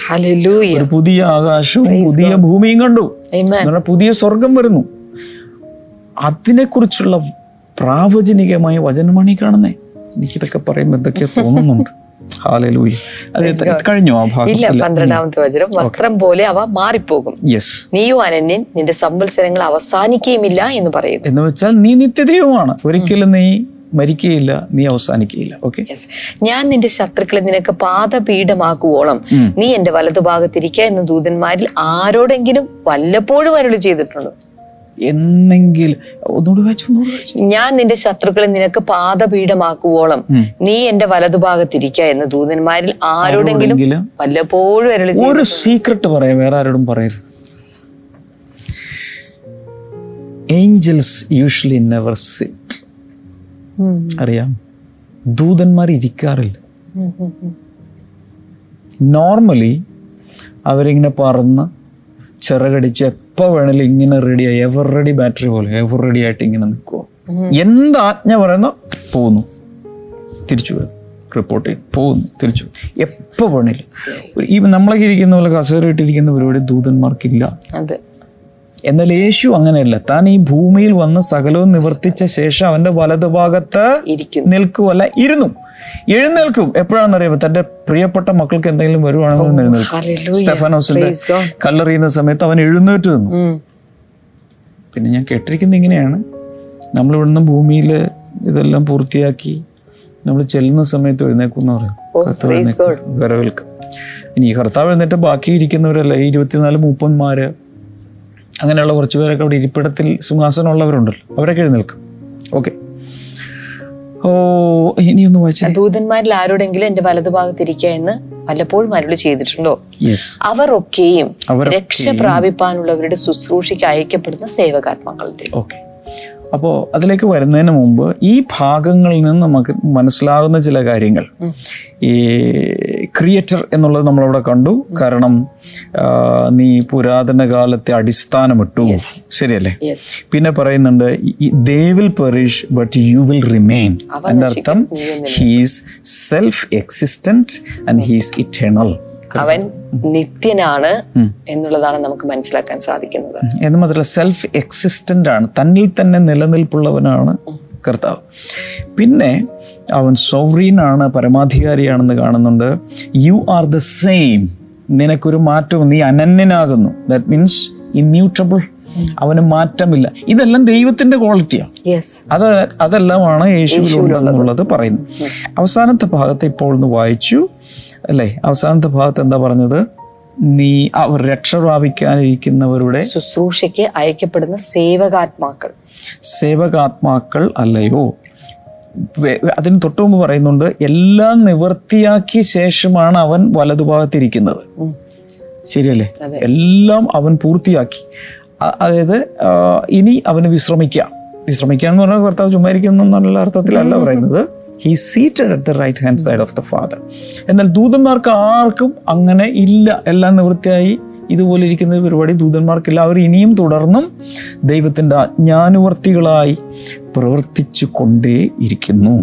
ഒരു പുതിയ ആകാശവും പുതിയ ഭൂമിയും കണ്ടു, പുതിയ സ്വർഗം വരുന്നു. അതിനെക്കുറിച്ചുള്ള പ്രാവചനികമായ വചനമാണ് ഈ കാണുന്നേ. എനിക്കിതൊക്കെ പറയുമ്പോൾ എന്തൊക്കെയോ തോന്നുന്നുണ്ട്. ഇല്ല, 12ാമത്തെ വചനം, വസ്ത്രം പോലെ അവ മാറിപ്പോകും, നീയോ അനന്യൻ, നിന്റെ സംവത്സരങ്ങൾ അവസാനിക്കുകയുമില്ല എന്ന് പറയുന്നു. എന്ന് വെച്ചാൽ നീ നിത്യദൈവമാണ്, ഒരിക്കലും നീ മരിക്കുകയില്ല, നീ അവസാനിക്കുകയില്ല. ഓക്കെ. ഞാൻ നിന്റെ ശത്രുക്കളെ നിനക്ക് പാദപീഠമാക്കുവോളം നീ എന്റെ വലതുഭാഗത്തിരിക്കുക എന്ന് ദൂതന്മാരിൽ ആരോടെങ്കിലും വല്ലപ്പോഴും അരുളി ചെയ്തിട്ടുണ്ടോ? ഞാൻ നിന്റെ ശത്രുക്കളെ നിനക്ക് പാദപീഠമാക്കുവോളം നീ എന്റെ വലതുഭാഗത്തിരിക്കുക എന്ന് ദൂതന്മാരിൽ ആരോടെങ്കിലും വല്ലപ്പോഴും അരുളി ചെയ്തിട്ടുണ്ടോ? ഒരു സീക്രട്ട് പറയാം, വേറെ ആരോടും പറയരുത്. Angels usually never sit. അറിയാം, ദൂതന്മാർ ഇരിക്കാറില്ല. നോർമലി അവരിങ്ങനെ പറന്ന് ചിറകടിച്ച് എപ്പോൾ വേണമെങ്കിലും ഇങ്ങനെ റെഡിയായി, എവർ റെഡി ബാറ്ററി പോലെ എവർ റെഡി ആയിട്ട് ഇങ്ങനെ നിൽക്കുക. എന്ത് ആജ്ഞ പറയുന്നോ പോകുന്നു, തിരിച്ചു വരും, റിപ്പോർട്ട് ചെയ്യും, പോകുന്നു, തിരിച്ചു വരും, എപ്പോൾ വേണമെങ്കിലും. ഈ നമ്മളൊക്കെ ഇരിക്കുന്ന പോലെ കസേരയിട്ടിരിക്കുന്ന പരിപാടി ദൂതന്മാർക്കില്ല. എന്നാൽ യേശു അങ്ങനെയല്ല. താൻ ഈ ഭൂമിയിൽ വന്ന് സകലവും നിവർത്തിച്ച ശേഷം അവന്റെ വലതുഭാഗത്ത് നിൽക്കുവല്ല, ഇരുന്നു എഴുന്നേൽക്കും. എപ്പോഴാണെന്ന് അറിയാമോ? തന്റെ പ്രിയപ്പെട്ട മക്കൾക്ക് എന്തെങ്കിലും വരുവാണെന്ന് എഴുന്നേൽക്കും. സ്തെഫാനോസിന്റെ കല്ലെറിയുന്ന സമയത്ത് അവൻ എഴുന്നേറ്റ് നിന്നു. പിന്നെ ഞാൻ കേട്ടിരിക്കുന്നത് ഇങ്ങനെയാണ്, നമ്മളിവിടുന്ന് ഭൂമിയിൽ ഇതെല്ലാം പൂർത്തിയാക്കി നമ്മൾ ചെല്ലുന്ന സമയത്ത് എഴുന്നേക്കും പറയും, വരവേൽക്കും. ഇനി കർത്താവ് എഴുന്നേറ്റ് ബാക്കി ഇരിക്കുന്നവരല്ല, 24 മൂപ്പന്മാര് അങ്ങനെയുള്ള കുറച്ച് പേരൊക്കെ അവിടെ ഇരിപ്പിടത്തിൽ സിംഹാസനമുള്ളവരുണ്ടല്ലോ, അവരൊക്കെ എഴുന്നേൽക്കും. ഓക്കെ. ഓ, ഇനിയൊന്ന് വായിച്ചാൽ, ദൂതന്മാരിൽ ആരോടെങ്കിലും എന്റെ വലതുഭാഗത്തിരിക്കുക എന്ന് പലപ്പോഴും അരുളി ചെയ്തിട്ടുണ്ടോ? അവർ ഒക്കെയും രക്ഷ പ്രാപിപ്പാനുള്ളവരുടെ ശുശ്രൂഷയ്ക്ക് അയക്കപ്പെടുന്ന സേവകാത്മാക്കളുടെ. ഓക്കെ. അപ്പോൾ അതിലേക്ക് വരുന്നതിന് മുമ്പ് ഈ ഭാഗങ്ങളിൽ നിന്ന് നമുക്ക് മനസ്സിലാകുന്ന ചില കാര്യങ്ങൾ, ഈ ക്രിയേറ്റർ എന്നുള്ളത് നമ്മളവിടെ കണ്ടു. കാരണം നീ പുരാതന കാലത്തെ അടിസ്ഥാനമിട്ടു, ശരിയല്ലേ? പിന്നെ പറയുന്നുണ്ട് they will perish but you will remain. അതിന്റെ അർത്ഥം he is self existent and he is eternal. അവൻ നിത്യനാണ് എന്നുള്ളതാണ് നമുക്ക് മനസ്സിലാക്കാൻ സാധിക്കുന്നത്. എന്ന് മാത്രമല്ല സെൽഫ് എക്സിസ്റ്റന്റ് ആണ്, തന്നിൽ തന്നെ നിലനിൽപ്പുള്ളവനാണ് കർത്താവ്. പിന്നെ അവൻ സോവറീനാണ്, പരമാധികാരിയാണെന്ന് കാണുന്നുണ്ട്. യു ആർ ദ സെയിം, നിനക്കൊരു മാറ്റവും, നീ അനന്യനാകുന്നു. ദാറ്റ് മീൻസ് ഇമ്മ്യൂട്ടബിൾ, അവന് മാറ്റമില്ല. ഇതെല്ലാം ദൈവത്തിന്റെ ക്വാളിറ്റിയാണ്. അതെല്ലാമാണ് യേശുവിലുള്ളത് പറയുന്നത്. അവസാനത്തെ ഭാഗത്ത് ഇപ്പോൾ ഒന്ന് വായിച്ചു അല്ലേ, അവസാനത്തെ ഭാഗത്ത് എന്താ പറഞ്ഞത്? നീ അവർ രക്ഷ പ്രാപിക്കാനിരിക്കുന്നവരുടെ ശുശ്രൂഷയ്ക്ക് അയക്കപ്പെടുന്ന സേവകാത്മാക്കൾ, സേവകാത്മാക്കൾ അല്ലയോ. അതിന് തൊട്ടു മുമ്പ് പറയുന്നുണ്ട് എല്ലാം നിവർത്തിയാക്കിയ ശേഷമാണ് അവൻ വലതുഭാഗത്തിരിക്കുന്നത്, ശരിയല്ലേ? എല്ലാം അവൻ പൂർത്തിയാക്കി, അതായത് ഇനി അവന് വിശ്രമിക്കാം. വിശ്രമിക്കുക എന്ന് പറഞ്ഞാൽ കർത്താവ് ചുമ്മാരിക്കുന്നു എന്നുള്ള അർത്ഥത്തിലല്ല പറയുന്നത്. He seated at the right hand side of the Father. എന്നാൽ ദൂതന്മാർക്ക് ആർക്കും അങ്ങനെ ഇല്ല. എല്ലാം നിവൃത്തിയായി ഇതുപോലെ ഇരിക്കുന്ന പരിപാടി ദൂതന്മാർക്കില്ല. അവർ ഇനിയും തുടർന്നും ദൈവത്തിൻ്റെ അജ്ഞാനുവർത്തികളായി പ്രവർത്തിച്ചു കൊണ്ടേ ഇരിക്കുന്നു.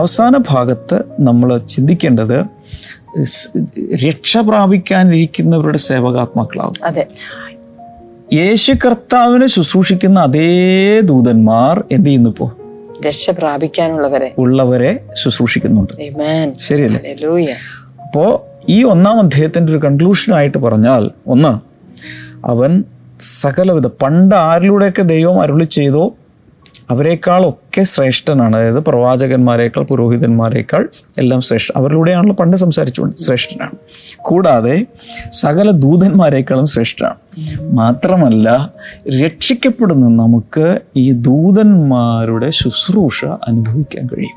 അവസാന ഭാഗത്ത് നമ്മൾ ചിന്തിക്കേണ്ടത് രക്ഷ പ്രാപിക്കാനിരിക്കുന്നവരുടെ സേവകാത്മാക്കളാകും. അതെ, യേശു കർത്താവിനെ ശുശ്രൂഷിക്കുന്ന അതേ ദൂതന്മാർ എന്ത് ചെയ്യുന്നു? ഇപ്പോൾ രക്ഷ പ്രാപിക്കാനുള്ളവരെ ശുശ്രൂഷിക്കുന്നുണ്ട്, ശരിയല്ലേ? അപ്പോ ഈ ഒന്നാം അധ്യായത്തിന്റെ ഒരു കൺക്ലൂഷൻ ആയിട്ട് പറഞ്ഞാൽ, ഒന്ന്, അവൻ സകലവിധ പണ്ട് ആരിലൂടെയൊക്കെ ദൈവം അരുളി ചെയ്തോ അവരെക്കാളൊക്കെ ശ്രേഷ്ഠനാണ്. അതായത് പ്രവാചകന്മാരെക്കാൾ, പുരോഹിതന്മാരെക്കാൾ എല്ലാം ശ്രേഷ്ഠ, അവരിലൂടെയാണല്ലോ പണ്ട് സംസാരിച്ചുകൊണ്ട്, ശ്രേഷ്ഠനാണ്. കൂടാതെ സകല ദൂതന്മാരെക്കാളും ശ്രേഷ്ഠനാണ്. മാത്രമല്ല രക്ഷിക്കപ്പെടുന്ന നമുക്ക് ഈ ദൂതന്മാരുടെ ശുശ്രൂഷ അനുഭവിക്കാൻ കഴിയും.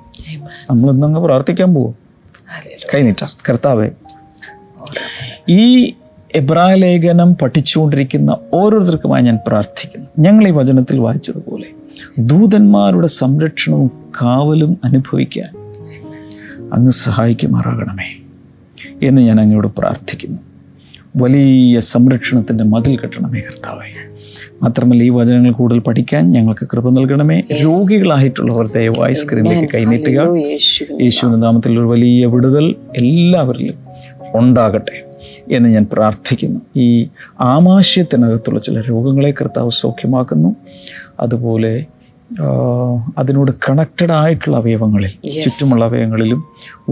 നമ്മളിന്നങ്ങ് പ്രാർത്ഥിക്കാൻ പോകും. കൈനീട്ട കർത്താവേ, ഈ എബ്രായ ലേഖനം പഠിച്ചുകൊണ്ടിരിക്കുന്ന ഓരോരുത്തർക്കുമായി ഞാൻ പ്രാർത്ഥിക്കുന്നു, ഞങ്ങൾ ഈ വചനത്തിൽ വായിച്ചതുപോലെ ദൂതന്മാരുടെ സംരക്ഷണവും കാവലും അനുഭവിക്കാൻ അങ്ങ് സഹായിക്കുമാറാകണമേ എന്ന് ഞാൻ അങ്ങയോട് പ്രാർത്ഥിക്കുന്നു. വലിയ സംരക്ഷണത്തിൻ്റെ മതിൽ കെട്ടണമേ കർത്താവേ. മാത്രമല്ല ഈ വചനങ്ങൾ കൂടുതൽ പഠിക്കാൻ ഞങ്ങൾക്ക് കൃപ നൽകണമേ. രോഗികളായിട്ടുള്ളവർ ദയവായി സ്ക്രീനിലേക്ക് കൈനീട്ടുക. യേശുവിൻ്റെ നാമത്തിൽ ഒരു വലിയ വിടുതൽ എല്ലാവരിലും ഉണ്ടാകട്ടെ എന്ന് ഞാൻ പ്രാർത്ഥിക്കുന്നു. ഈ ആമാശയത്തിനകത്തുള്ള ചില രോഗങ്ങളെ കർത്താവ് സൗഖ്യമാക്കുന്നു. അതുപോലെ അതിനോട് കണക്റ്റഡ് ആയിട്ടുള്ള അവയവങ്ങളിൽ, ചുറ്റുമുള്ള അവയവങ്ങളിലും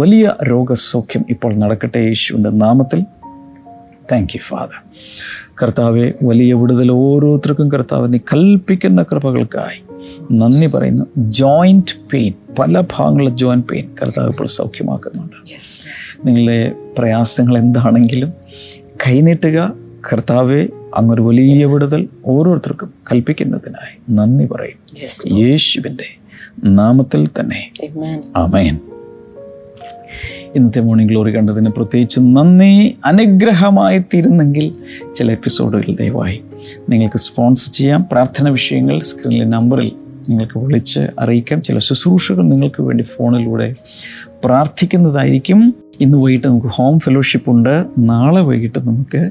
വലിയ രോഗസൗഖ്യം ഇപ്പോൾ നടക്കട്ടെ യേശുവിൻ്റെ നാമത്തിൽ. Thank you father. കർത്താവെ, വലിയ വിടുതൽ ഓരോരുത്തർക്കും കർത്താവ് നീ കൽപ്പിക്കുന്ന കൃപകൾക്കായി നന്ദി പറയുന്നു. ജോയിൻറ്റ് പെയിൻ, പല ഭാഗങ്ങളിലെ ജോയിൻറ്റ് പെയിൻ കർത്താവ് ഇപ്പോൾ സൗഖ്യമാക്കുന്നുണ്ട്. നിങ്ങളുടെ പ്രയാസങ്ങൾ എന്താണെങ്കിലും കൈനീട്ടുക. കർത്താവെ, അങ്ങൊരു വലിയ വിടുതൽ ഓരോരുത്തർക്കും കൽപ്പിക്കുന്നതിനായി നന്ദി പറയും യേശുവിൻ്റെ നാമത്തിൽ തന്നെ. ആമേൻ. ഇന്നത്തെ മോർണിംഗ് ഗ്ലോറി കണ്ടതിന് പ്രത്യേകിച്ച് നന്ദി. അനുഗ്രഹമായി തീരുന്നെങ്കിൽ ചില എപ്പിസോഡുകൾ ദയവായി നിങ്ങൾക്ക് സ്പോൺസർ ചെയ്യാം. പ്രാർത്ഥന വിഷയങ്ങൾ സ്ക്രീനിലെ നമ്പറിൽ നിങ്ങൾക്ക് വിളിച്ച് അറിയിക്കാം. ചില ശുശ്രൂഷകൾ നിങ്ങൾക്ക് വേണ്ടി ഫോണിലൂടെ പ്രാർത്ഥിക്കുന്നതായിരിക്കും. ഇന്ന് വൈകിട്ട് നമുക്ക് ഹോം ഫെലോഷിപ്പ് ഉണ്ട്. നാളെ വൈകിട്ട് നമുക്ക്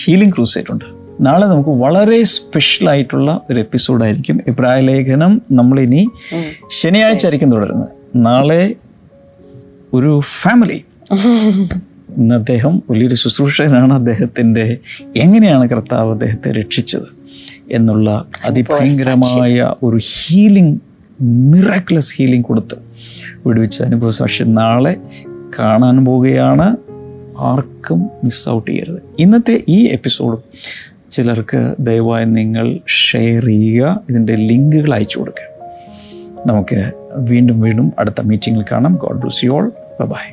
ഹീലിംഗ് ക്രൂസേറ്റ് ഉണ്ട്. നാളെ നമുക്ക് വളരെ സ്പെഷ്യലായിട്ടുള്ള ഒരു എപ്പിസോഡായിരിക്കും. എബ്രായ ലേഖനം നമ്മളിനി ശനിയാഴ്ച ആയിരിക്കും തുടരുന്നത്. നാളെ ഒരു ഫാമിലി, ഇന്ന് അദ്ദേഹം വലിയൊരു ശുശ്രൂഷകനാണ്. അദ്ദേഹത്തിൻ്റെ എങ്ങനെയാണ് കർത്താവ് അദ്ദേഹത്തെ രക്ഷിച്ചത് എന്നുള്ള അതിഭയങ്കരമായ ഒരു ഹീലിംഗ്, മിറാക്കുലസ് ഹീലിംഗ് കൊടുത്ത് വിടുവിച്ച അനുഭവ സാക്ഷി നാളെ കാണാൻ പോവുകയാണ്. ആർക്കും മിസ് ഔട്ട് ചെയ്യരുത്. ഇന്നത്തെ ഈ എപ്പിസോഡും ചിലർക്ക് ദയവായി നിങ്ങൾ ഷെയർ ചെയ്യുക, ഇതിൻ്റെ ലിങ്കുകൾ അയച്ചു കൊടുക്കുക. നമുക്ക് വീണ്ടും അടുത്ത മീറ്റിങ്ങിൽ കാണാം. God bless you all. By.